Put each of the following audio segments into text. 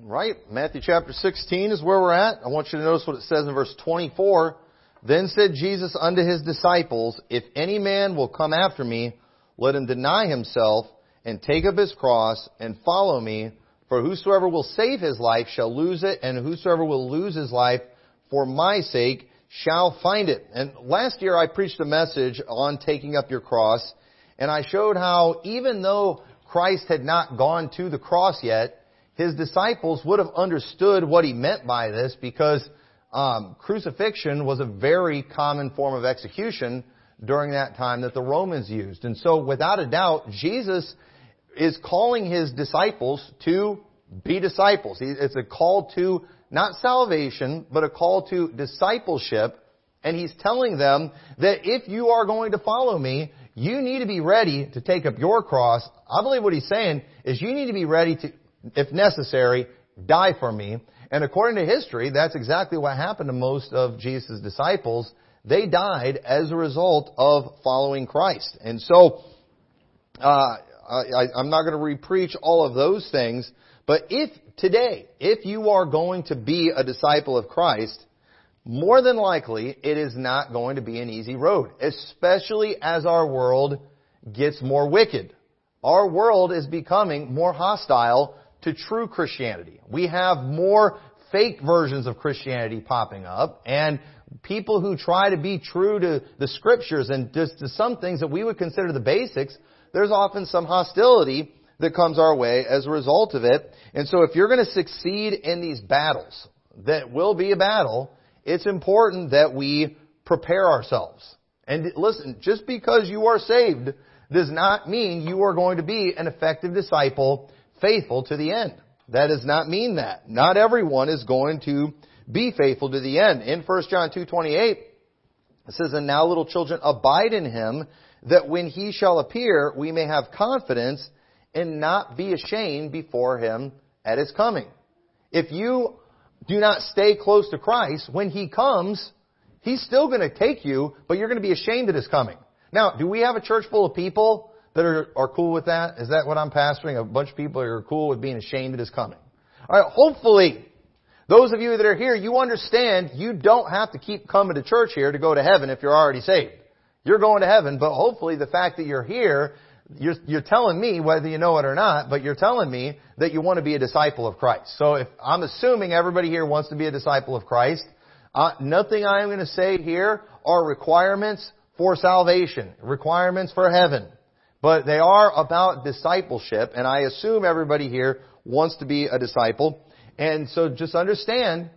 All right, Matthew chapter 16 is where we're at. I want you to notice what it says in verse 24. Then said Jesus unto his disciples, If any man will come after me, let him deny himself, and take up his cross, and follow me. For whosoever will save his life shall lose it, and whosoever will lose his life for my sake shall find it. And last year I preached a message on taking up your cross, and I showed how even though Christ had not gone to the cross yet, his disciples would have understood what he meant by this, because crucifixion was a very common form of execution during that time that the Romans used. And so without a doubt, Jesus is calling his disciples to be disciples. It's a call to not salvation, but a call to discipleship. And he's telling them that if you are going to follow me, you need to be ready to take up your cross. I believe what he's saying is you need to be ready to, if necessary, die for me. And according to history, that's exactly what happened to most of Jesus' disciples. They died as a result of following Christ. And so, I'm not going to re-preach all of those things, but if today, if you are going to be a disciple of Christ, more than likely it is not going to be an easy road, especially as our world gets more wicked. Our world is becoming more hostile to true Christianity. We have more fake versions of Christianity popping up, and people who try to be true to the scriptures and just to some things that we would consider the basics, there's often some hostility that comes our way as a result of it. And so if you're going to succeed in these battles, that will be a battle, it's important that we prepare ourselves. And listen, just because you are saved does not mean you are going to be an effective disciple, faithful to the end. That does not mean that. Not everyone is going to be faithful to the end. In 1 John 2:28, it says, And now, little children, abide in him, that when he shall appear, we may have confidence and not be ashamed before him at his coming. If you do not stay close to Christ, when he comes, he's still going to take you, but you're going to be ashamed at his coming. Now, do we have a church full of people that are cool with that? Is that what I'm pastoring? A bunch of people are cool with being ashamed at his coming. All right, hopefully, those of you that are here, you understand you don't have to keep coming to church here to go to heaven if you're already saved. You're going to heaven, but hopefully the fact that you're here, you're telling me, whether you know it or not, but you're telling me that you want to be a disciple of Christ. So if I'm assuming everybody here wants to be a disciple of Christ, nothing I am going to say here are requirements for salvation, requirements for heaven. But they are about discipleship, and I assume everybody here wants to be a disciple. And so just understand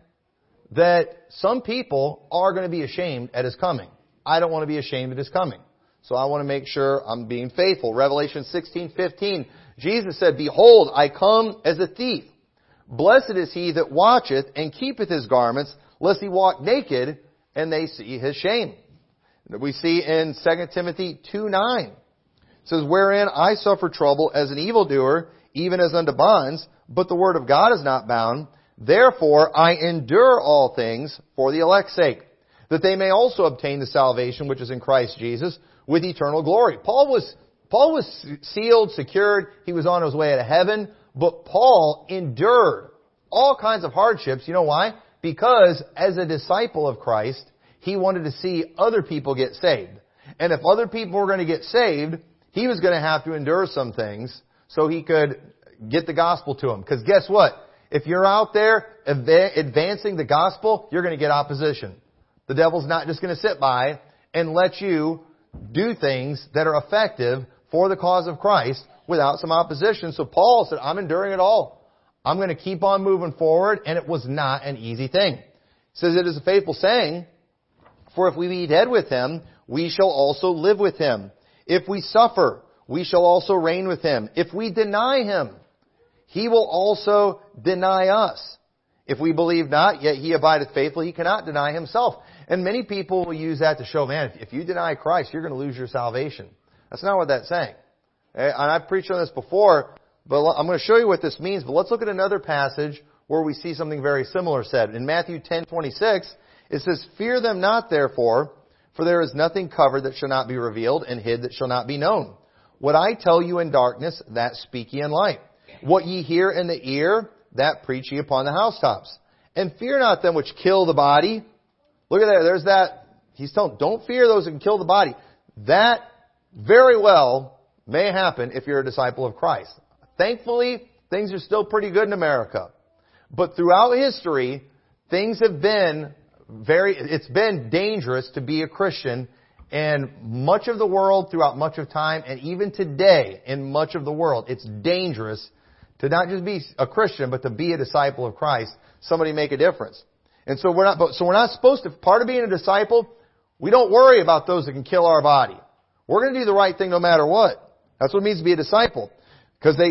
that some people are going to be ashamed at his coming. I don't want to be ashamed of his coming. So I want to make sure I'm being faithful. Revelation 16:15, Jesus said, Behold, I come as a thief. Blessed is he that watcheth and keepeth his garments, lest he walk naked, and they see his shame. We see in 2 Timothy 2:9, it says, Wherein I suffer trouble as an evildoer, even as unto bonds, but the word of God is not bound. Therefore I endure all things for the elect's sake, that they may also obtain the salvation which is in Christ Jesus with eternal glory. Paul was sealed, secured. He was on his way to heaven. But Paul endured all kinds of hardships. You know why? Because as a disciple of Christ, he wanted to see other people get saved. And if other people were going to get saved, he was going to have to endure some things so he could get the gospel to them. Because guess what? If you're out there advancing the gospel, you're going to get opposition. The devil's not just going to sit by and let you do things that are effective for the cause of Christ without some opposition. So Paul said, I'm enduring it all. I'm going to keep on moving forward. And it was not an easy thing. It says, It is a faithful saying, for if we be dead with him, we shall also live with him. If we suffer, we shall also reign with him. If we deny him, he will also deny us. If we believe not, yet he abideth faithful, he cannot deny himself. And many people will use that to show, man, if you deny Christ, you're going to lose your salvation. That's not what that's saying. And I've preached on this before, but I'm going to show you what this means. But let's look at another passage where we see something very similar said. In Matthew 10:26, it says, Fear them not, therefore, for there is nothing covered that shall not be revealed, and hid that shall not be known. What I tell you in darkness, that speak ye in light. What ye hear in the ear, that preach ye upon the housetops. And fear not them which kill the body. Look at that. There's that. He's telling, don't fear those who can kill the body. That very well may happen if you're a disciple of Christ. Thankfully, things are still pretty good in America. But throughout history, things have been it's been dangerous to be a Christian, and much of the world throughout much of time, and even today in much of the world, it's dangerous to not just be a Christian, but to be a disciple of Christ. Somebody make a difference. And so we're not supposed to, part of being a disciple, we don't worry about those that can kill our body. We're going to do the right thing no matter what. That's what it means to be a disciple. Because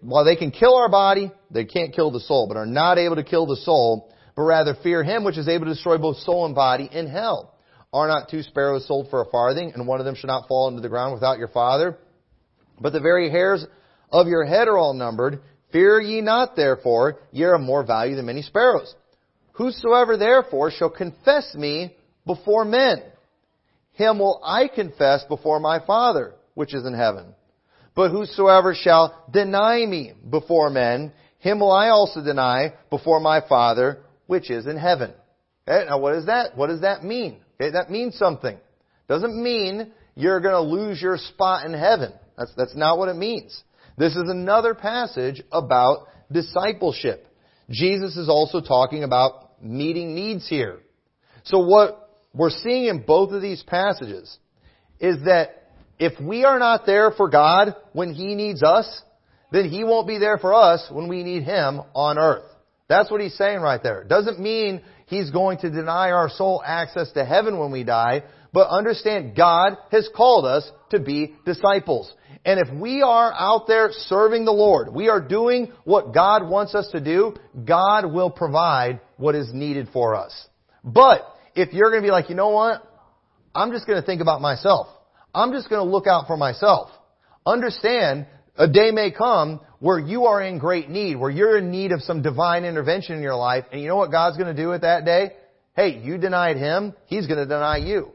while they can kill our body, they can't kill the soul, but are not able to kill the soul, but rather fear Him which is able to destroy both soul and body in hell. Are not two sparrows sold for a farthing, and one of them shall not fall into the ground without your Father? But the very hairs of your head are all numbered. Fear ye not, therefore, ye are of more value than many sparrows. Whosoever therefore shall confess me before men, him will I confess before my Father which is in heaven. But whosoever shall deny me before men, him will I also deny before my Father which is in heaven. Okay, now what is that? What does that mean? Okay, that means something. Doesn't mean you're going to lose your spot in heaven. That's not what it means. This is another passage about discipleship. Jesus is also talking about meeting needs here. So what we're seeing in both of these passages is that if we are not there for God when He needs us, then He won't be there for us when we need Him on earth. That's what He's saying right there. It doesn't mean He's going to deny our soul access to heaven when we die, but understand God has called us to be disciples. And if we are out there serving the Lord, we are doing what God wants us to do, God will provide what is needed for us. But if you're going to be like, you know what? I'm just going to think about myself. I'm just going to look out for myself. Understand, a day may come where you are in great need, where you're in need of some divine intervention in your life. And you know what God's going to do at that day? Hey, you denied Him, He's going to deny you.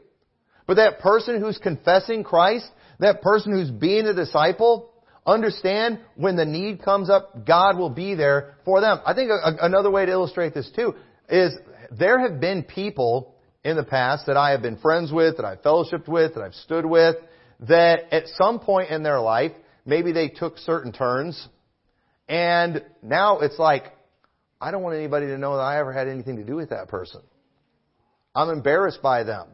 But that person who's confessing Christ, that person who's being a disciple, understand when the need comes up, God will be there for them. I think another way to illustrate this too is there have been people in the past that I have been friends with, that I've fellowshiped with, that I've stood with, that at some point in their life, maybe they took certain turns, and now it's like, I don't want anybody to know that I ever had anything to do with that person. I'm embarrassed by them.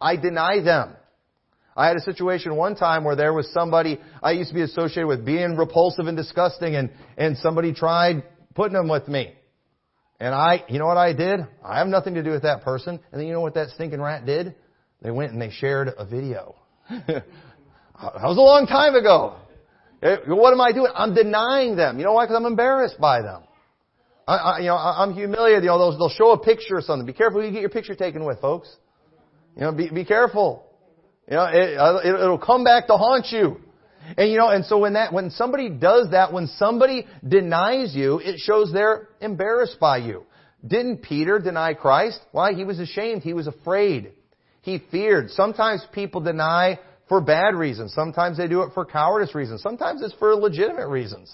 I deny them. I had a situation one time where there was somebody I used to be associated with being repulsive and disgusting, and somebody tried putting them with me. And you know what I did? I have nothing to do with that person. And then you know what that stinking rat did? They went and they shared a video. That was a long time ago. What am I doing? I'm denying them. You know why? Because I'm embarrassed by them. I'm humiliated. You know, they'll show a picture or something. Be careful who you get your picture taken with, folks. You know, be careful. You know, it'll come back to haunt you. And you know, and so when somebody does that, when somebody denies you, it shows they're embarrassed by you. Didn't Peter deny Christ? Why? He was ashamed. He was afraid. He feared. Sometimes people deny for bad reasons. Sometimes they do it for cowardice reasons. Sometimes it's for legitimate reasons.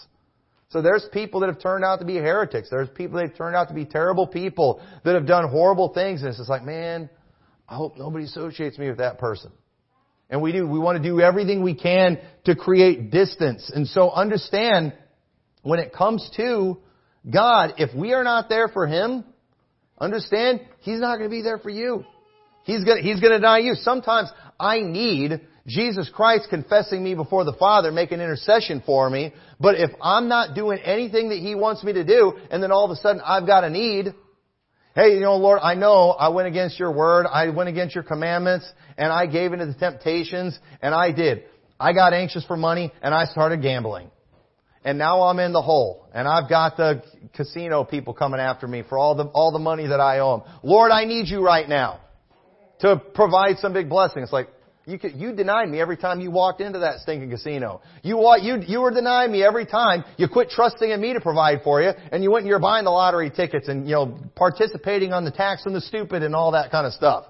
So there's people that have turned out to be heretics. There's people that have turned out to be terrible people that have done horrible things. And it's just like, man, I hope nobody associates me with that person. And we do. We want to do everything we can to create distance. And so understand, when it comes to God, if we are not there for Him, understand, He's not going to be there for you. He's going to deny you. Sometimes I need Jesus Christ confessing me before the Father, making intercession for me. But if I'm not doing anything that He wants me to do, and then all of a sudden I've got a need, hey, you know, Lord, I know I went against your word, I went against your commandments, and I gave into the temptations, and I did. I got anxious for money, and I started gambling. And now I'm in the hole, and I've got the casino people coming after me for all the money that I owe them. Lord, I need you right now to provide some big blessing. It's like, you denied me every time you walked into that stinking casino. You were denying me every time you quit trusting in me to provide for you, and you went and you're buying the lottery tickets and, you know, participating on the tax and the stupid and all that kind of stuff.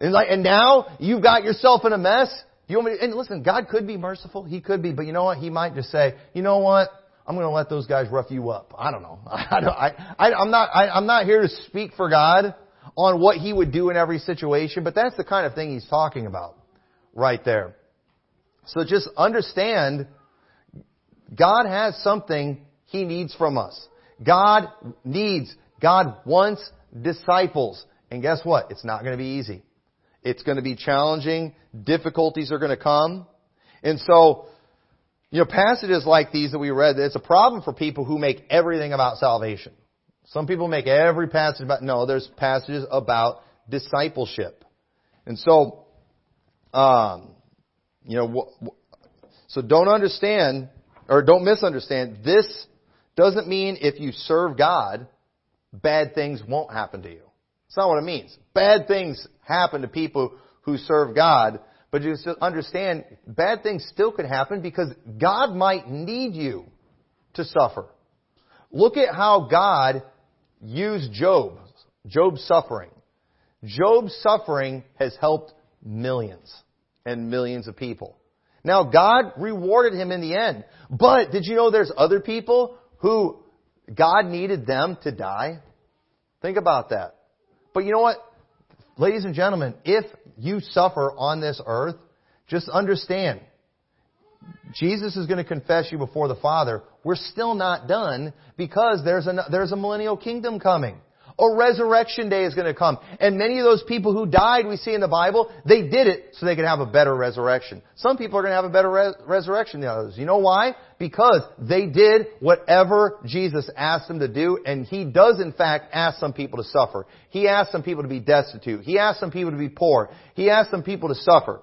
And now you've got yourself in a mess. You want me to, and listen, God could be merciful. He could be, but you know what? He might just say, you know what? I'm going to let those guys rough you up. I don't know. I'm not here to speak for God on what He would do in every situation, but that's the kind of thing He's talking about right there. So just understand, God has something He needs from us. God wants disciples. And guess what? It's not going to be easy. It's going to be challenging. Difficulties are going to come. And so, passages like these that we read, it's a problem for people who make everything about salvation. Some people make every passage about, no, there's passages about discipleship. And so, so don't understand, or don't misunderstand. This doesn't mean if you serve God, bad things won't happen to you. It's not what it means. Bad things happen to people who serve God, but you understand bad things still could happen because God might need you to suffer. Look at how God used Job. Job's suffering. Job's suffering has helped millions and millions of people. Now, God rewarded him in the end. But did you know there's other people who God needed them to die? Think about that. But you know what? Ladies and gentlemen, if you suffer on this earth, just understand, Jesus is going to confess you before the Father. We're still not done because there's a millennial kingdom coming. A resurrection day is going to come. And many of those people who died we see in the Bible, they did it so they could have a better resurrection. Some people are going to have a better resurrection than others. You know why? Because they did whatever Jesus asked them to do, and He does in fact ask some people to suffer. He asked some people to be destitute. He asked some people to be poor. He asked some people to suffer.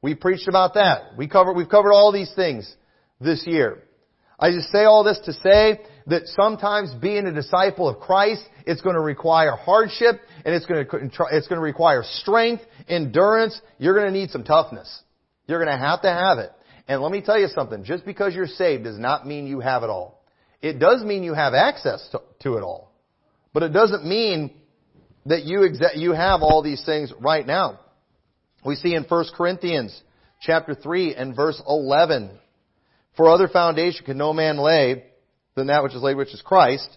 We preached about that. We've covered all these things this year. I just say all this to say that sometimes being a disciple of Christ, it's going to require hardship, and it's going to require strength, endurance. You're going to need some toughness. You're going to have it. And let me tell you something. Just because you're saved does not mean you have it all. It does mean you have access to it all. But it doesn't mean that you have all these things right now. We see in 1 Corinthians chapter 3 and verse 11, "For other foundation can no man lay than that which is laid, which is Christ.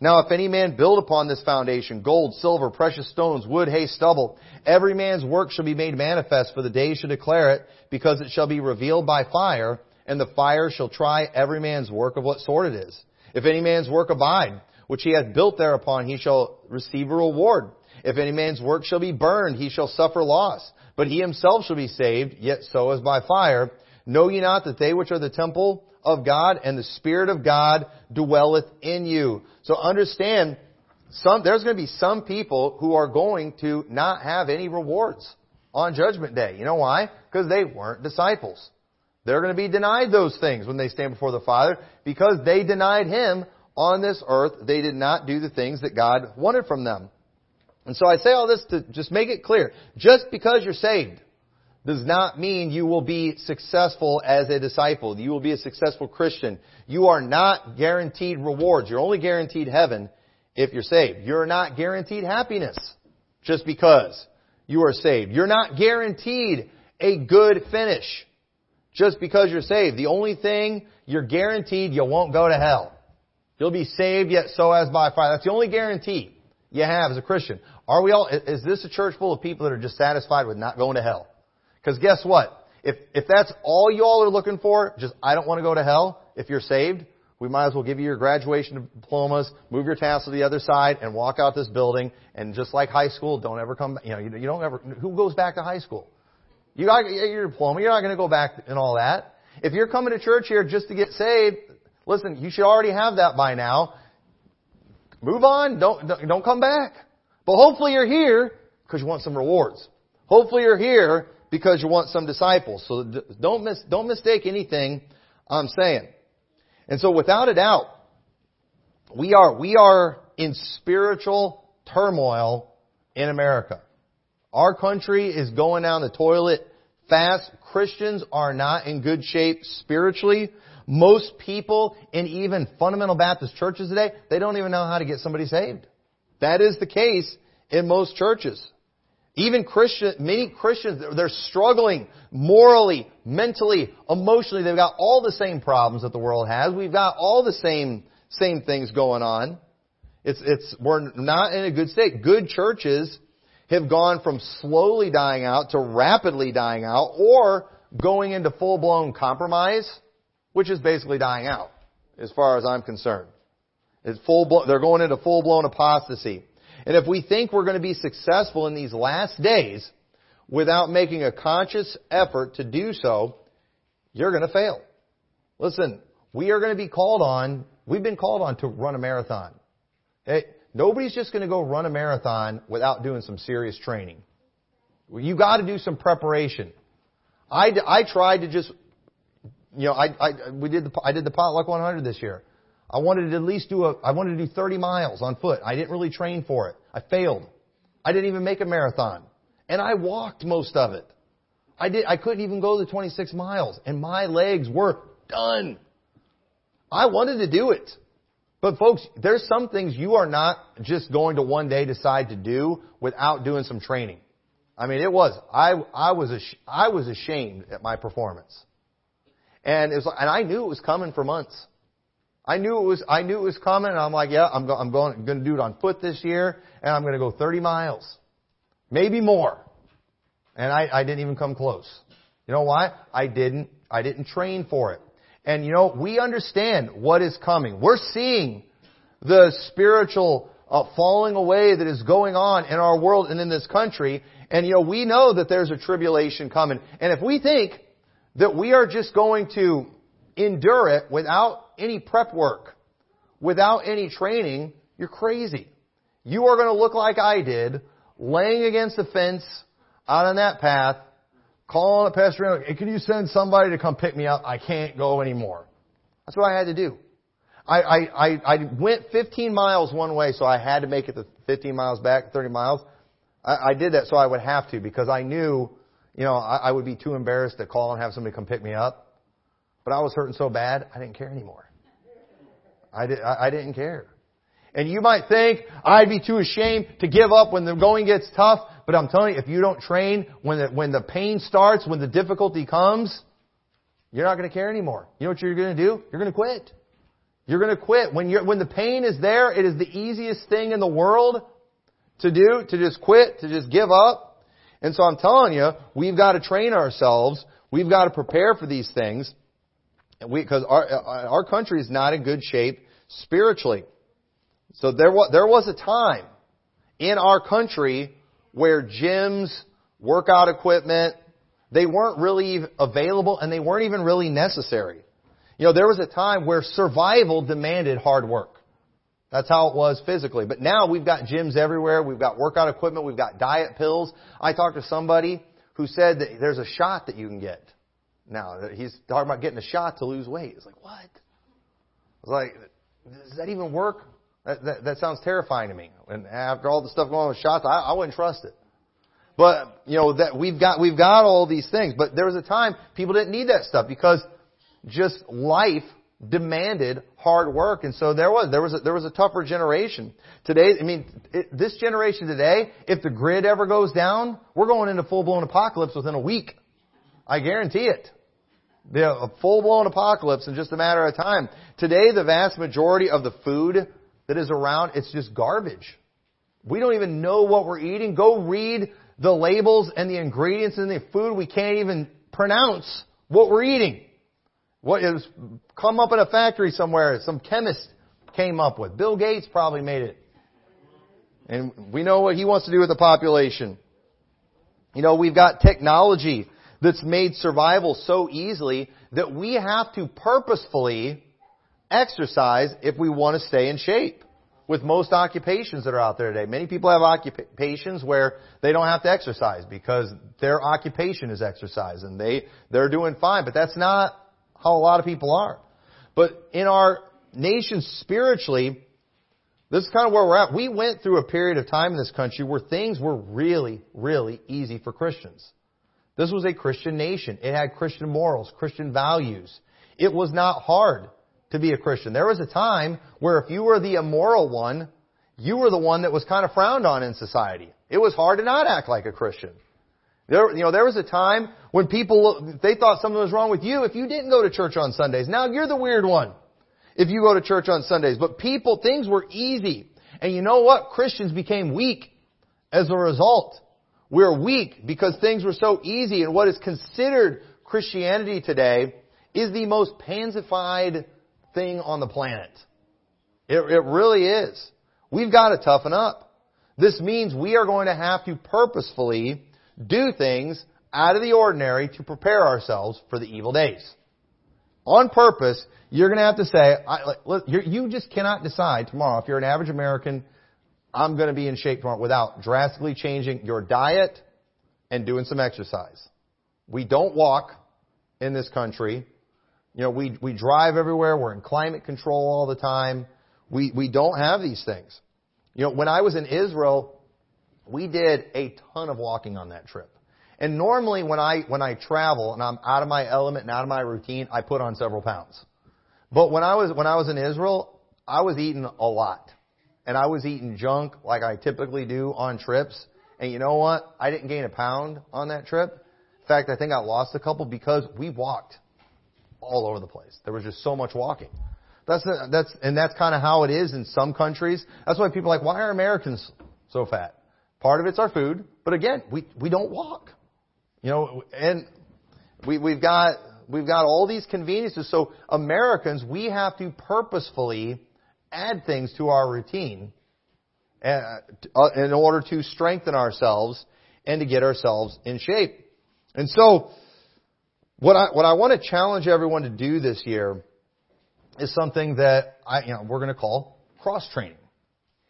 Now if any man build upon this foundation, gold, silver, precious stones, wood, hay, stubble, every man's work shall be made manifest, for the day shall declare it, because it shall be revealed by fire, and the fire shall try every man's work of what sort it is. If any man's work abide, which he hath built thereupon, he shall receive a reward. If any man's work shall be burned, he shall suffer loss, but he himself shall be saved, yet so as by fire. Know ye not that they which are the temple of God and the Spirit of God dwelleth in you?" So understand, there's going to be some people who are going to not have any rewards on Judgment Day. You know why? Because they weren't disciples. They're going to be denied those things when they stand before the Father because they denied Him on this earth. They did not do the things that God wanted from them. And so I say all this to just make it clear. Just because you're saved does not mean you will be successful as a disciple. You will be a successful Christian. You are not guaranteed rewards. You're only guaranteed heaven if you're saved. You're not guaranteed happiness just because you are saved. You're not guaranteed a good finish just because you're saved. The only thing you're guaranteed, you won't go to hell. You'll be saved, yet so as by fire. That's the only guarantee you have as a Christian. Is this a church full of people that are just satisfied with not going to hell? Because guess what? If that's all y'all are looking for, just, I don't want to go to hell, if you're saved, we might as well give you your graduation diplomas, move your tassel to the other side, and walk out this building. And just like high school, don't ever come back. You don't ever, who goes back to high school? You got your diploma, you're not going to go back and all that. If you're coming to church here just to get saved, listen, you should already have that by now. Move on, don't come back. But hopefully you're here because you want some rewards. Hopefully you're here because you want some disciples. So don't mistake anything I'm saying. And so without a doubt, we are in spiritual turmoil in America. Our country is going down the toilet fast. Christians are not in good shape spiritually. Most people in even fundamental Baptist churches today, they don't even know how to get somebody saved. That is the case in most churches. Even many Christians, they're struggling morally, mentally, emotionally. They've got all the same problems that the world has. We've got all the same things going on. We're not in a good state. Good churches have gone from slowly dying out to rapidly dying out, or going into full-blown compromise, which is basically dying out, as far as I'm concerned. They're going into full-blown apostasy. And if we think we're going to be successful in these last days without making a conscious effort to do so, you're going to fail. Listen, we are going to be called on, we've been called on to run a marathon. Hey, nobody's just going to go run a marathon without doing some serious training. You got to do some preparation. I tried to just, you know, I did the Potluck 100 this year. I wanted to do 30 miles on foot. I didn't really train for it. I failed. I didn't even make a marathon. And I walked most of it. I couldn't even go the 26 miles. And my legs were done. I wanted to do it. But folks, there's some things you are not just going to one day decide to do without doing some training. I mean, it was. I was ashamed at my performance. And I knew it was coming for months. I knew it was coming, and I'm like, yeah, I'm going to do it on foot this year, and I'm going to go 30 miles. Maybe more. And I didn't even come close. You know why? I didn't train for it. And you know, we understand what is coming. We're seeing the spiritual falling away that is going on in our world and in this country. And you know, we know that there's a tribulation coming. And if we think that we are just going to endure it without any prep work, without any training, you're crazy. You are going to look like I did, laying against the fence out on that path, calling a pastor, hey, can you send somebody to come pick me up? I can't go anymore. That's what I had to do. I went 15 miles one way, so I had to make it the 15 miles back, 30 miles. I did that so I would have to, because I knew, you know, I would be too embarrassed to call and have somebody come pick me up. But I was hurting so bad, I didn't care anymore. I didn't care. And you might think, I'd be too ashamed to give up when the going gets tough. But I'm telling you, if you don't train, when the pain starts, when the difficulty comes, you're not going to care anymore. You know what you're going to do? You're going to quit. You're going to quit. When the pain is there, it is the easiest thing in the world to do, to just quit, to just give up. And so I'm telling you, we've got to train ourselves. We've got to prepare for these things. Because our country is not in good shape spiritually. So there was a time in our country where gyms, workout equipment, they weren't really available, and they weren't even really necessary. You know, there was a time where survival demanded hard work. That's how it was physically. But now we've got gyms everywhere. We've got workout equipment. We've got diet pills. I talked to somebody who said that there's a shot that you can get. Now, he's talking about getting a shot to lose weight. It's like, what? I was like, does that even work? That sounds terrifying to me. And after all the stuff going on with shots, I wouldn't trust it. But, you know, that we've got all these things. But there was a time people didn't need that stuff because just life demanded hard work. And so there was a tougher generation. Today, I mean, this generation today, if the grid ever goes down, we're going into full-blown apocalypse within a week. I guarantee it. A full-blown apocalypse in just a matter of time. Today, the vast majority of the food that is around, it's just garbage. We don't even know what we're eating. Go read the labels and the ingredients in the food. We can't even pronounce what we're eating. What is come up in a factory somewhere, some chemist came up with. Bill Gates probably made it. And we know what he wants to do with the population. You know, we've got technology that's made survival so easily that we have to purposefully exercise if we want to stay in shape with most occupations that are out there today. Many people have occupations where they don't have to exercise because their occupation is exercise and they're doing fine. But that's not how a lot of people are. But in our nation spiritually, this is kind of where we're at. We went through a period of time in this country where things were really, really easy for Christians. This was a Christian nation. It had Christian morals, Christian values. It was not hard to be a Christian. There was a time where if you were the immoral one, you were the one that was kind of frowned on in society. It was hard to not act like a Christian. There was a time when people, they thought something was wrong with you if you didn't go to church on Sundays. Now you're the weird one if you go to church on Sundays. But people, things were easy. And you know what? Christians became weak as a result. We're weak because things were so easy. And what is considered Christianity today is the most pansified thing on the planet. It really is. We've got to toughen up. This means we are going to have to purposefully do things out of the ordinary to prepare ourselves for the evil days. On purpose, you're going to have to say, you just cannot decide tomorrow, if you're an average American, I'm going to be in shape tomorrow, without drastically changing your diet and doing some exercise. We don't walk in this country. You know, we drive everywhere. We're in climate control all the time. We don't have these things. You know, when I was in Israel, we did a ton of walking on that trip. And normally when I travel and I'm out of my element and out of my routine, I put on several pounds. But when I was in Israel, I was eating a lot. And I was eating junk like I typically do on trips. And you know what? I didn't gain a pound on that trip. In fact, I think I lost a couple because we walked all over the place. There was just so much walking. That's kind of how it is in some countries. That's why people are like, why are Americans so fat? Part of it's our food. But again, we don't walk. You know, and we've got all these conveniences. So Americans, we have to purposefully add things to our routine in order to strengthen ourselves and to get ourselves in shape. And so what I want to challenge everyone to do this year is something that we're going to call cross training.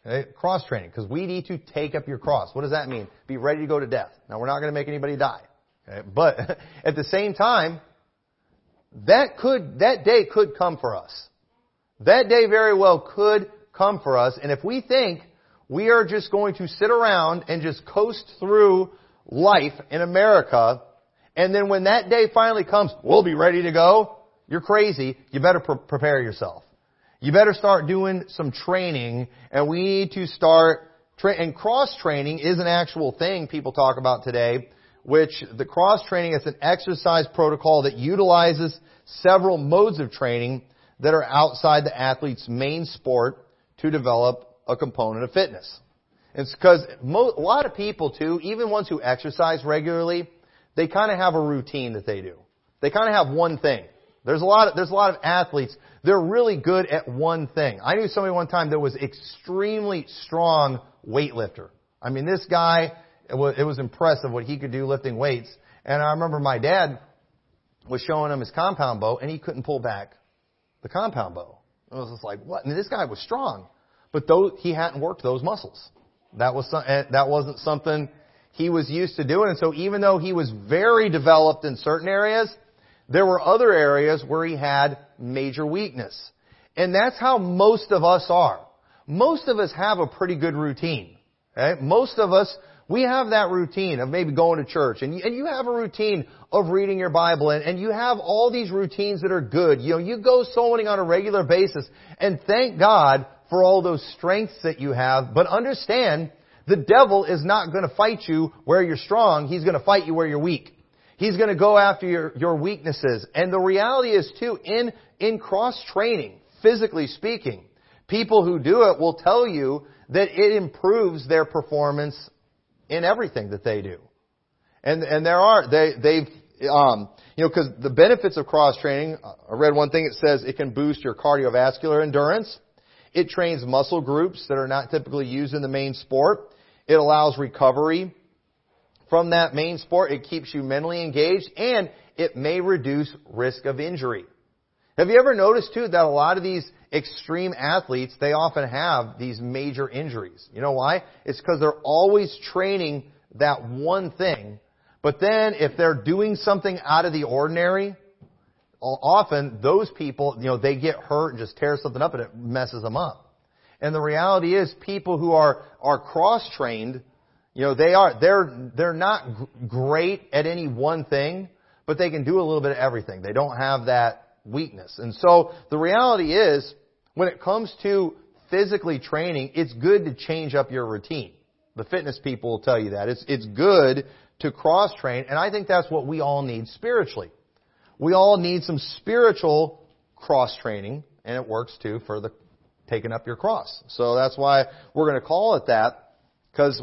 Okay? Cross training, because we need to take up your cross. What does that mean? Be ready to go to death. Now, we're not going to make anybody die. Okay? But at the same time, that day could come for us. That day very well could come for us. And if we think we are just going to sit around and just coast through life in America, and then when that day finally comes, we'll be ready to go, you're crazy. You better prepare yourself. You better start doing some training, and we need to start and cross-training is an actual thing people talk about today, which the cross-training is an exercise protocol that utilizes several modes of training that are outside the athlete's main sport to develop a component of fitness. It's because a lot of people, too, even ones who exercise regularly, they kind of have a routine that they do. They kind of have one thing. There's a lot of athletes, they're really good at one thing. I knew somebody one time that was extremely strong weightlifter. I mean, this guy, it was impressive what he could do lifting weights. And I remember my dad was showing him his compound bow, and he couldn't pull back the compound bow. I was just like, what? And this guy was strong, but he hadn't worked those muscles. That wasn't something he was used to doing. And so even though he was very developed in certain areas, there were other areas where he had major weakness. And that's how most of us are. Most of us have a pretty good routine. Okay? Most of us, we have that routine of maybe going to church. And you have a routine of reading your Bible. And you have all these routines that are good. You know, you go soul winning on a regular basis. And thank God for all those strengths that you have. But understand, the devil is not going to fight you where you're strong. He's going to fight you where you're weak. He's going to go after your weaknesses. And the reality is, too, in cross-training, physically speaking, people who do it will tell you that it improves their performance in everything that they do. And there are, because the benefits of cross-training, I read one thing, it says it can boost your cardiovascular endurance. It trains muscle groups that are not typically used in the main sport. It allows recovery from that main sport, it keeps you mentally engaged, and it may reduce risk of injury. Have you ever noticed, too, that a lot of these extreme athletes, they often have these major injuries? You know why? It's because they're always training that one thing, but then if they're doing something out of the ordinary, often those people, you know, they get hurt and just tear something up and it messes them up. And the reality is people who are cross-trained, you know, they're not great at any one thing, but they can do a little bit of everything. They don't have that weakness. And so the reality is, when it comes to physically training, it's good to change up your routine. The fitness people will tell you that. It's good to cross-train, and I think that's what we all need spiritually. We all need some spiritual cross-training, and it works too for the taking up your cross. So that's why we're going to call it that, because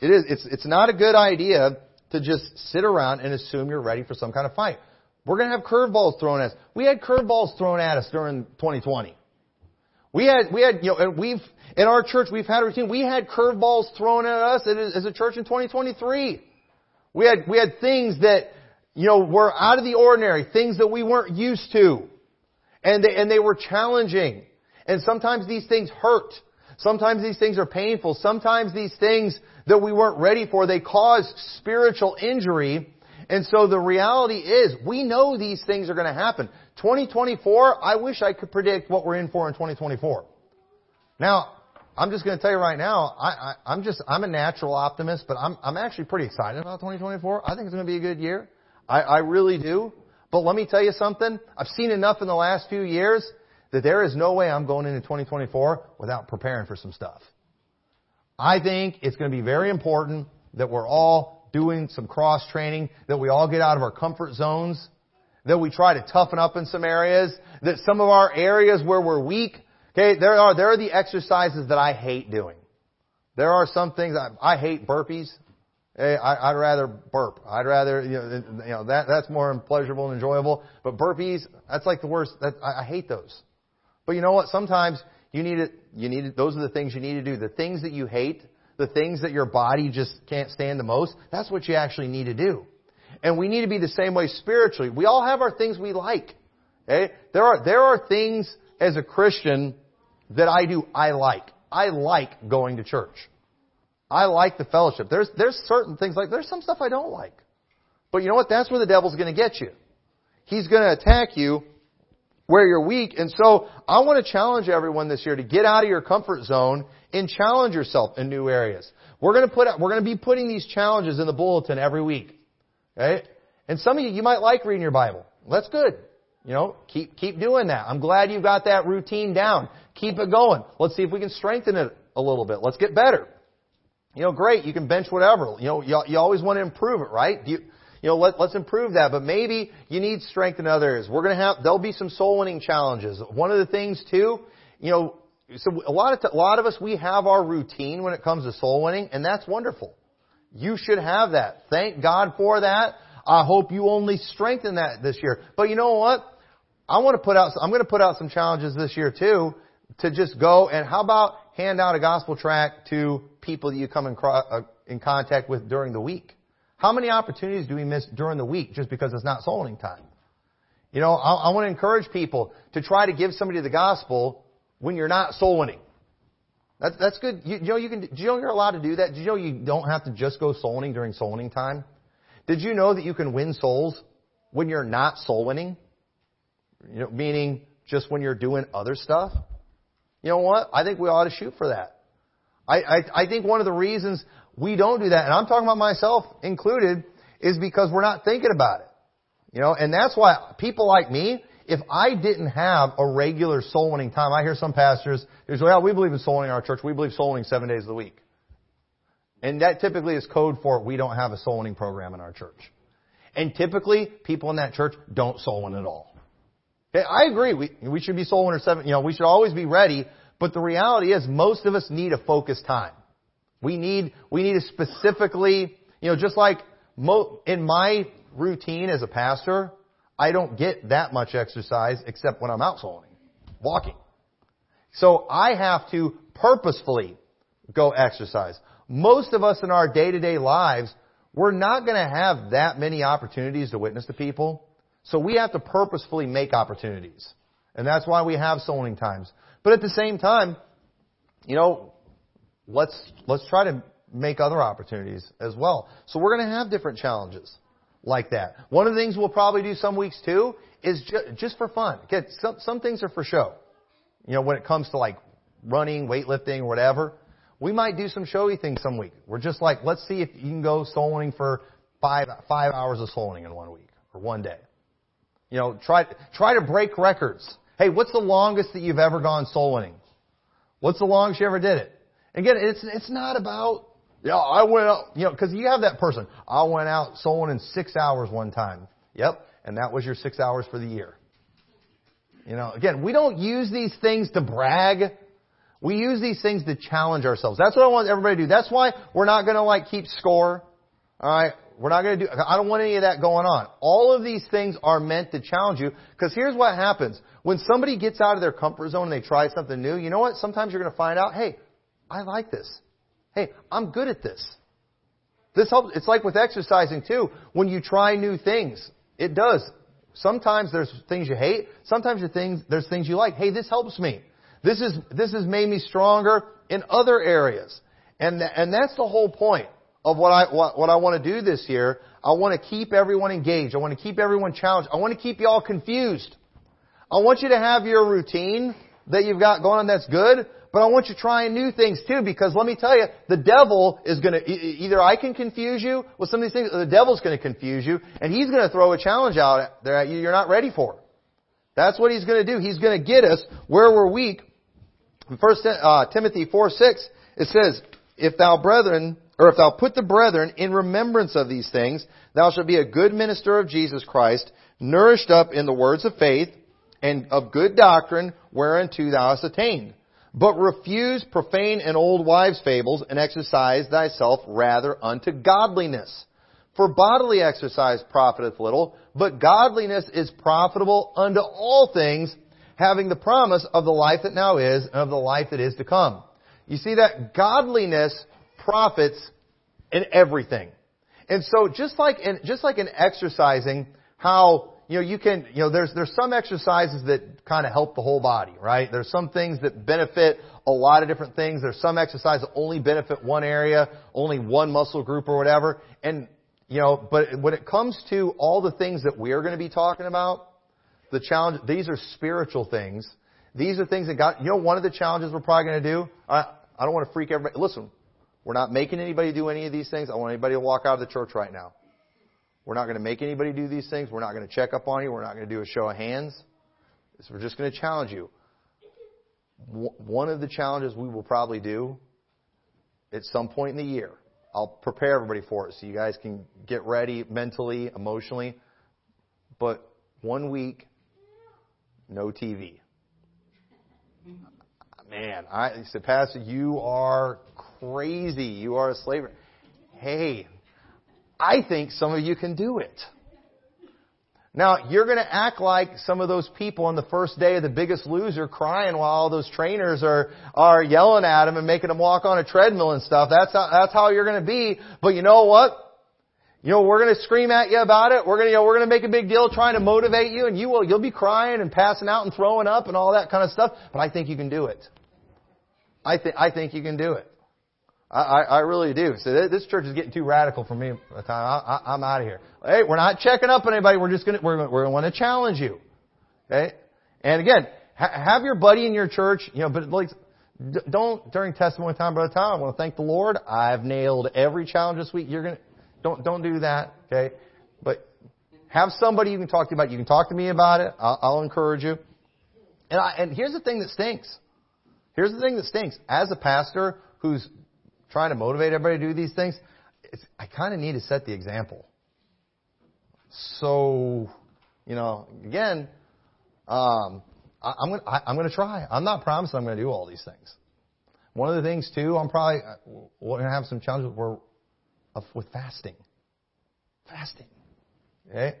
it's not a good idea to just sit around and assume you're ready for some kind of fight. We're going to have curveballs thrown at us. We had curveballs thrown at us during 2020. In our church, we've had a routine. We had curveballs thrown at us as a church in 2023. We had things that, were out of the ordinary, things that we weren't used to. And they were challenging. And sometimes these things hurt. Sometimes these things are painful. Sometimes these things that we weren't ready for, they cause spiritual injury. And so the reality is, we know these things are going to happen. 2024, I wish I could predict what we're in for in 2024. Now, I'm just going to tell you right now, I'm a natural optimist, but I'm actually pretty excited about 2024. I think it's going to be a good year. I really do. But let me tell you something. I've seen enough in the last few years that there is no way I'm going into 2024 without preparing for some stuff. I think it's going to be very important that we're all doing some cross training, that we all get out of our comfort zones, that we try to toughen up in some areas, that some of our areas where we're weak, okay, there are the exercises that I hate doing. There are some things I hate burpees. I'd rather burp. I'd rather, that's more pleasurable and enjoyable. But burpees, that's like the worst. I hate those. But you know what? Sometimes you need it. Those are the things you need to do. The things that you hate, the things that your body just can't stand the most, that's what you actually need to do. And we need to be the same way spiritually. We all have our things we like. Okay? There are things as a Christian that I like. I like going to church. I like the fellowship. There's certain things there's some stuff I don't like. But you know what? That's where the devil's going to get you. He's going to attack you where you're weak. And so I want to challenge everyone this year to get out of your comfort zone and challenge yourself in new areas. We're going to be putting these challenges in the bulletin every week. Okay? And some of you might like reading your Bible. That's good. Keep doing that. I'm glad you've got that routine down. Keep it going. Let's see if we can strengthen it a little bit. Let's get better. Great. You can bench whatever. You always want to improve it, right? Let's improve that. But maybe you need strength in other areas. There'll be some soul winning challenges. One of the things too, so a lot of us, we have our routine when it comes to soul winning, and that's wonderful. You should have that. Thank God for that. I hope you only strengthen that this year. But you know what? I'm going to put out some challenges this year too, to just go and how about hand out a gospel tract to people that you come in contact with during the week. How many opportunities do we miss during the week just because it's not soul winning time? I want to encourage people to try to give somebody the gospel when you're not soul winning. That's good. You're allowed to do that. Did you know you don't have to just go soul winning during soul winning time? Did you know that you can win souls when you're not soul winning? Meaning just when you're doing other stuff. You know what? I think we ought to shoot for that. I think one of the reasons we don't do that, and I'm talking about myself included, is because we're not thinking about it. And that's why people like me, if I didn't have a regular soul winning time, I hear some pastors who say, we believe in soul winning in our church. We believe soul winning 7 days of the week. And that typically is code for we don't have a soul winning program in our church. And typically, people in that church don't soul win at all. Okay, I agree. We should be soul winner 7. We should always be ready. But the reality is, most of us need a focused time. We need to specifically, just like in my routine as a pastor, I don't get that much exercise except when I'm out soul winning, walking. So I have to purposefully go exercise. Most of us in our day-to-day lives, we're not going to have that many opportunities to witness to people. So we have to purposefully make opportunities. And that's why we have soul winning times. But at the same time, let's try to make other opportunities as well. So we're going to have different challenges like that. One of the things we'll probably do some weeks too is just for fun. Okay, some things are for show. When it comes to running, weightlifting, or whatever, we might do some showy things some week. We're just let's see if you can go soul winning for five hours of soul winning in 1 week or 1 day. Try to break records. Hey, what's the longest that you've ever gone soul winning? What's the longest you ever did it? Again, it's not about, yeah, I went out, you know, because you have that person. I went out sowing in 6 hours one time. Yep, and that was your 6 hours for the year. You know, again, we don't use these things to brag. We use these things to challenge ourselves. That's what I want everybody to do. That's why we're not going to keep score. All right. We're not going to do, I don't want any of that going on. All of these things are meant to challenge you, because here's what happens. When somebody gets out of their comfort zone and they try something new, you know what? Sometimes you're going to find out, hey, I like this. Hey, I'm good at this. This helps. It's like with exercising too. When you try new things, it does. Sometimes there's things you hate. Sometimes there's things you like. Hey, this helps me. This has made me stronger in other areas. And that's the whole point of what I want to do this year. I want to keep everyone engaged. I want to keep everyone challenged. I want to keep you all confused. I want you to have your routine that you've got going on that's good, but I want you trying new things too, because let me tell you, the devil is going to, either I can confuse you with some of these things, or the devil's going to confuse you, and he's going to throw a challenge out there at you you're not ready for. That's what he's going to do. He's going to get us where we're weak. In 1 Timothy 4:6, it says, if thou put the brethren in remembrance of these things, thou shalt be a good minister of Jesus Christ, nourished up in the words of faith and of good doctrine, whereunto thou hast attained. But refuse profane and old wives' fables, and exercise thyself rather unto godliness. For bodily exercise profiteth little, but godliness is profitable unto all things, having the promise of the life that now is, and of the life that is to come. You see that godliness profits in everything. And so just like in exercising, how, you know, you can, you know, there's some exercises that kind of help the whole body, right? There's some things that benefit a lot of different things. There's some exercises that only benefit one area, only one muscle group or whatever. And, you know, but when it comes to all the things that we're going to be talking about, the challenge, these are spiritual things. These are things that God, you know, one of the challenges we're probably going to do, I don't want to freak everybody. Listen, we're not making anybody do any of these things. I want anybody to walk out of the church right now. We're not going to make anybody do these things. We're not going to check up on you. We're not going to do a show of hands. We're just going to challenge you. One of the challenges we will probably do at some point in the year, I'll prepare everybody for it so you guys can get ready mentally, emotionally. But 1 week, no TV. Man, I said, Pastor, you are crazy. You are a slaver. Hey, I think some of you can do it. Now, you're going to act like some of those people on the first day of The Biggest Loser crying while all those trainers are yelling at them and making them walk on a treadmill and stuff. That's how you're going to be. But you know what? You know, we're going to scream at you about it. We're going to make a big deal trying to motivate you, and you'll be crying and passing out and throwing up and all that kind of stuff. But I think you can do it. I think you can do it. I really do. So this church is getting too radical for me. I'm out of here. Hey, we're not checking up on anybody. We're going to want to challenge you. Okay? And again, have your buddy in your church, you know, but like, don't during testimony time, brother Tom, I want to thank the Lord. I've nailed every challenge this week. Don't do that, okay? But have somebody you can talk to about it. You can talk to me about it. I'll encourage you. And here's the thing that stinks. Here's the thing that stinks. As a pastor who's trying to motivate everybody to do these things, I kind of need to set the example. So, you know, again, I'm going to try. I'm not promising I'm going to do all these things. One of the things too, we're going to have some challenges with fasting. Fasting. Okay?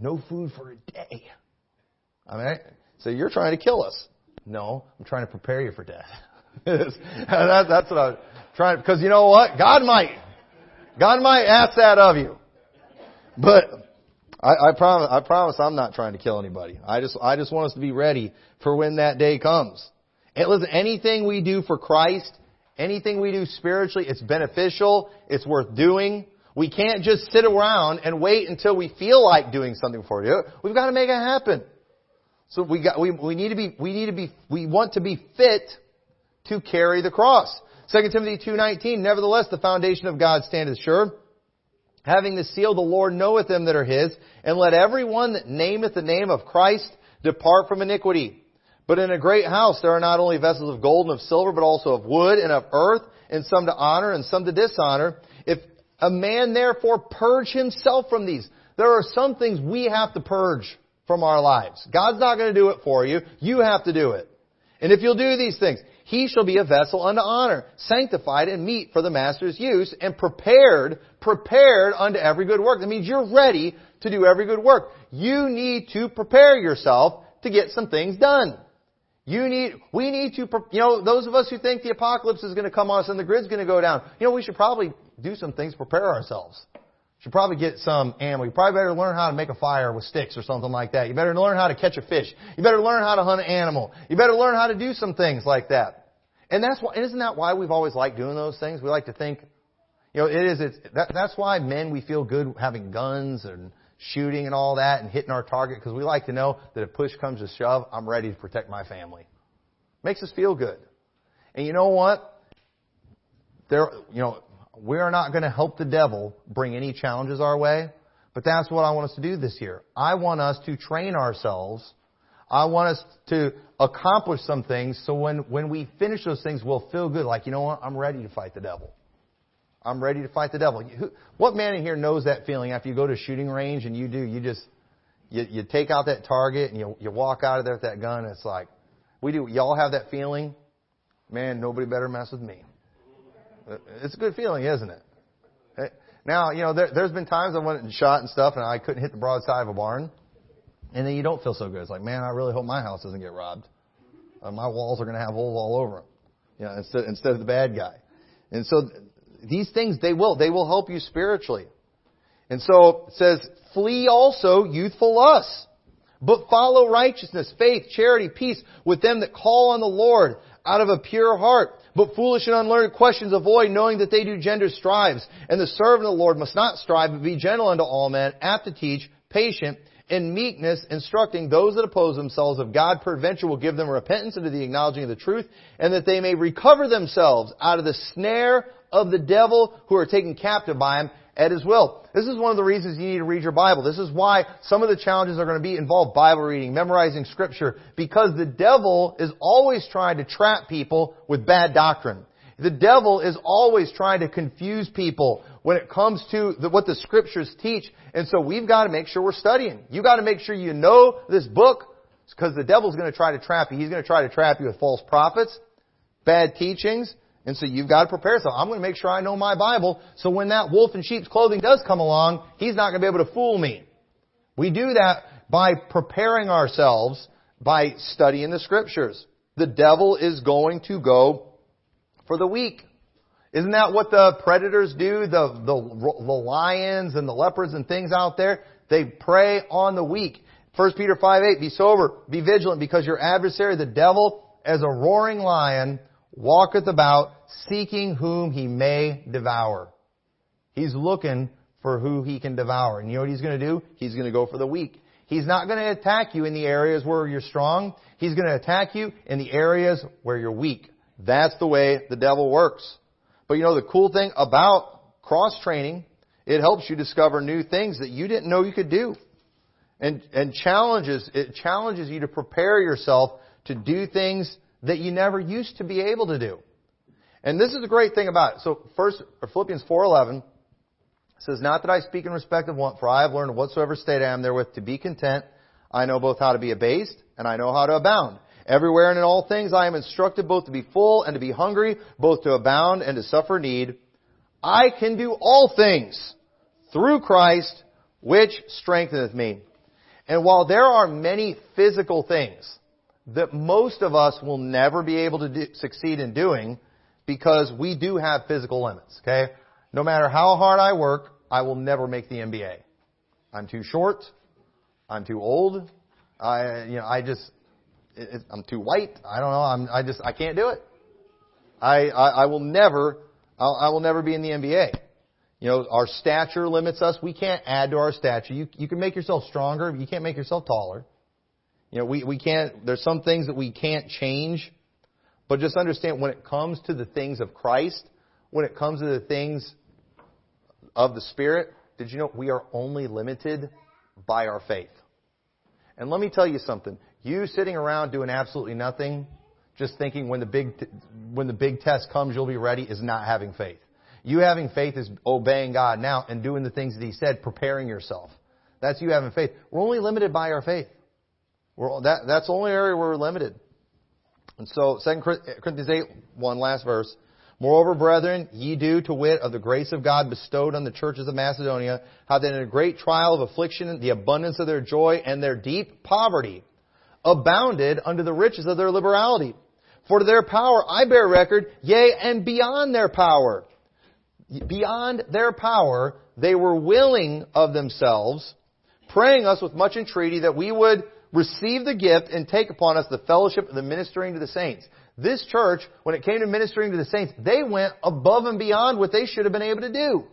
No food for a day. I mean, so you're trying to kill us. No, I'm trying to prepare you for death. That's what I'm trying, because you know what? God might ask that of you. But I promise I'm not trying to kill anybody. I just want us to be ready for when that day comes. And listen, anything we do for Christ, anything we do spiritually, it's beneficial. It's worth doing. We can't just sit around and wait until we feel like doing something for you. We've got to make it happen. So we want to be fit to carry the cross. 2 Timothy 2:19, nevertheless, the foundation of God standeth sure, having the seal, the Lord knoweth them that are his, and let every one that nameth the name of Christ depart from iniquity. But in a great house there are not only vessels of gold and of silver, but also of wood and of earth, and some to honor and some to dishonor. If a man therefore purge himself from these, there are some things we have to purge from our lives. God's not going to do it for you. You have to do it. And if you'll do these things, he shall be a vessel unto honor, sanctified and meet for the master's use, and prepared unto every good work. That means you're ready to do every good work. You need to prepare yourself to get some things done. We need to, those of us who think the apocalypse is going to come on us and the grid's going to go down, we should probably do some things to prepare ourselves. Should probably get some ammo. You probably better learn how to make a fire with sticks or something like that. You better learn how to catch a fish. You better learn how to hunt an animal. You better learn how to do some things like that. And that's why, isn't that why we've always liked doing those things? We like to think, that's why men, we feel good having guns and shooting and all that and hitting our target, because we like to know that if push comes to shove, I'm ready to protect my family. Makes us feel good. And you know what? We are not going to help the devil bring any challenges our way, but that's what I want us to do this year. I want us to train ourselves. I want us to accomplish some things so when we finish those things, we'll feel good. Like, you know what? I'm ready to fight the devil. I'm ready to fight the devil. What man in here knows that feeling after you go to a shooting range and you take out that target and you walk out of there with that gun? It's like, we do. Y'all have that feeling? Man, nobody better mess with me. It's a good feeling, isn't it? Now, there's been times I went and shot and stuff and I couldn't hit the broadside of a barn. And then you don't feel so good. It's like, man, I really hope my house doesn't get robbed. My walls are going to have holes all over them. Instead of the bad guy. And so these things, they will help you spiritually. And so it says, flee also youthful lusts, but follow righteousness, faith, charity, peace with them that call on the Lord out of a pure heart. But foolish and unlearned questions avoid, knowing that they do gender strives. And the servant of the Lord must not strive, but be gentle unto all men, apt to teach, patient, in meekness, instructing those that oppose themselves of God. Peradventure will give them repentance unto the acknowledging of the truth, and that they may recover themselves out of the snare of the devil, who are taken captive by him at his will. This is one of the reasons you need to read your Bible. This is why some of the challenges are going to be involved Bible reading, memorizing Scripture, because the devil is always trying to trap people with bad doctrine. The devil is always trying to confuse people when it comes to what the Scriptures teach. And so we've got to make sure we're studying. You've got to make sure you know this book, because the devil's going to try to trap you. He's going to try to trap you with false prophets, bad teachings. And so you've got to prepare yourself. I'm going to make sure I know my Bible, so when that wolf in sheep's clothing does come along, he's not going to be able to fool me. We do that by preparing ourselves, by studying the Scriptures. The devil is going to go for the weak. Isn't that what the predators do? The lions and the leopards and things out there? They prey on the weak. 1 Peter 5:8, be sober, be vigilant, because your adversary, the devil, as a roaring lion, walketh about, seeking whom he may devour. He's looking for who he can devour. And you know what he's going to do? He's going to go for the weak. He's not going to attack you in the areas where you're strong. He's going to attack you in the areas where you're weak. That's the way the devil works. But the cool thing about cross-training, it helps you discover new things that you didn't know you could do. And it challenges you to prepare yourself to do things that you never used to be able to do. And this is the great thing about it. So first, Philippians 4:11 says, not that I speak in respect of want, for I have learned whatsoever state I am therewith to be content. I know both how to be abased, and I know how to abound. Everywhere and in all things I am instructed both to be full and to be hungry, both to abound and to suffer need. I can do all things through Christ, which strengtheneth me. And while there are many physical things that most of us will never be able to succeed in doing, because we do have physical limits, okay? No matter how hard I work, I will never make the NBA. I'm too short. I'm too old. I'm too white. I don't know. I can't do it. I will never be in the NBA. Our stature limits us. We can't add to our stature. You can make yourself stronger, but you can't make yourself taller. We can't, there's some things that we can't change, but just understand when it comes to the things of Christ, when it comes to the things of the Spirit, did you know we are only limited by our faith? And let me tell you something. You sitting around doing absolutely nothing, just thinking when the big test comes, you'll be ready, is not having faith. You having faith is obeying God now and doing the things that He said, preparing yourself. That's you having faith. We're only limited by our faith. That's the only area where we're limited. And so 2 Corinthians 8, one last verse. Moreover, brethren, ye do, to wit, of the grace of God bestowed on the churches of Macedonia, how that in a great trial of affliction, the abundance of their joy and their deep poverty abounded unto the riches of their liberality. For to their power I bear record, yea, and beyond their power. Beyond their power, they were willing of themselves, praying us with much entreaty that we would receive the gift and take upon us the fellowship of the ministering to the saints. This church, when it came to ministering to the saints, they went above and beyond what they should have been able to do.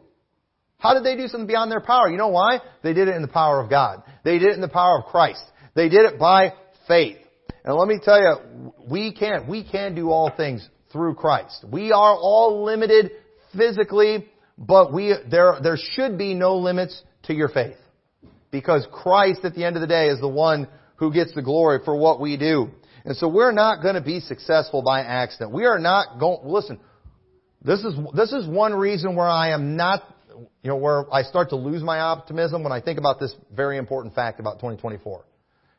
How did they do something beyond their power? You know why? They did it in the power of God. They did it in the power of Christ. They did it by faith. And let me tell you, we can do all things through Christ. We are all limited physically, but there should be no limits to your faith. Because Christ, at the end of the day, is the one who gets the glory for what we do. And so we're not going to be successful by accident. We are not going, listen, this is one reason where I am not, where I start to lose my optimism when I think about this very important fact about 2024.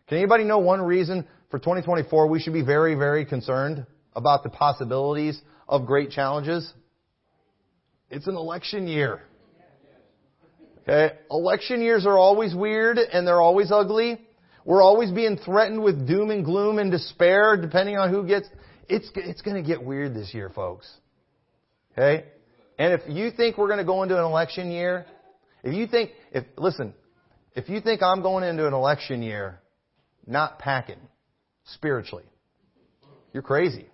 Can anybody know one reason for 2024 we should be very, very concerned about the possibilities of great challenges? It's an election year. Okay? Election years are always weird and they're always ugly. We're always being threatened with doom and gloom and despair depending on who gets... It's going to get weird this year, folks. Okay? And if you think we're going to go into an election year, if you think I'm going into an election year not packing spiritually, you're crazy.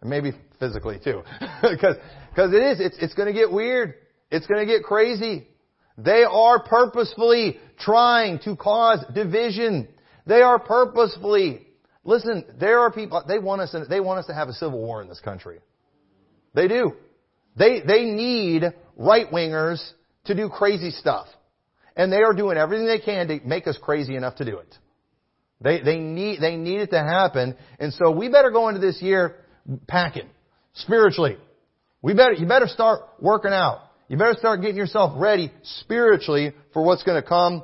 And maybe physically too. Because it is. It's going to get weird. It's going to get crazy. They are purposefully trying to cause division. They are purposefully... Listen, there are people... They want us to have a civil war in this country. They do. They need right-wingers to do crazy stuff. And they are doing everything they can to make us crazy enough to do it. They need it to happen. And so we better go into this year packing spiritually. You better start working out. You better start getting yourself ready spiritually for what's going to come.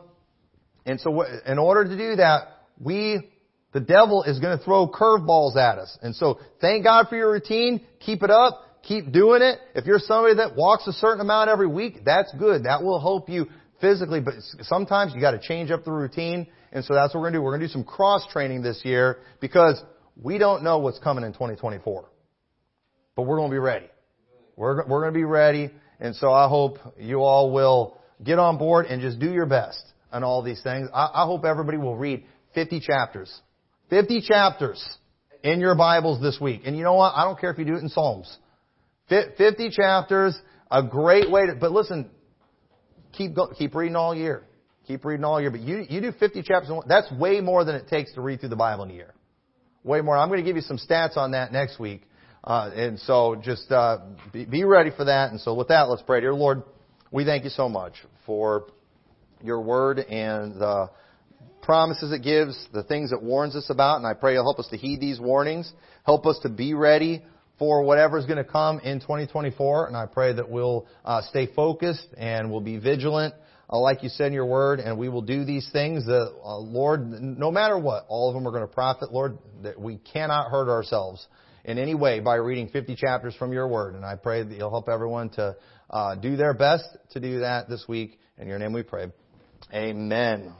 And so in order to do that, the devil is going to throw curveballs at us. And so thank God for your routine. Keep it up. Keep doing it. If you're somebody that walks a certain amount every week, that's good. That will help you physically. But sometimes you got to change up the routine. And so that's what we're going to do. We're going to do some cross training this year because we don't know what's coming in 2024. But we're going to be ready. We're going to be ready. And so I hope you all will get on board and just do your best on all these things. I hope everybody will read 50 chapters. 50 chapters in your Bibles this week. And you know what? I don't care if you do it in Psalms. 50 chapters, a great way to... But listen, keep reading all year. Keep reading all year. But you do 50 chapters. That's way more than it takes to read through the Bible in a year. Way more. I'm going to give you some stats on that next week. And so just be ready for that. And so with that, let's pray. Dear Lord, we thank you so much for your word and the promises it gives, the things it warns us about. And I pray you'll help us to heed these warnings. Help us to be ready for whatever's going to come in 2024. And I pray that we'll stay focused and we'll be vigilant, like you said in your word. And we will do these things that, Lord, no matter what, all of them are going to profit, Lord, that we cannot hurt ourselves in any way by reading 50 chapters from your word. And I pray that you'll help everyone to do their best to do that this week. In your name we pray. Amen.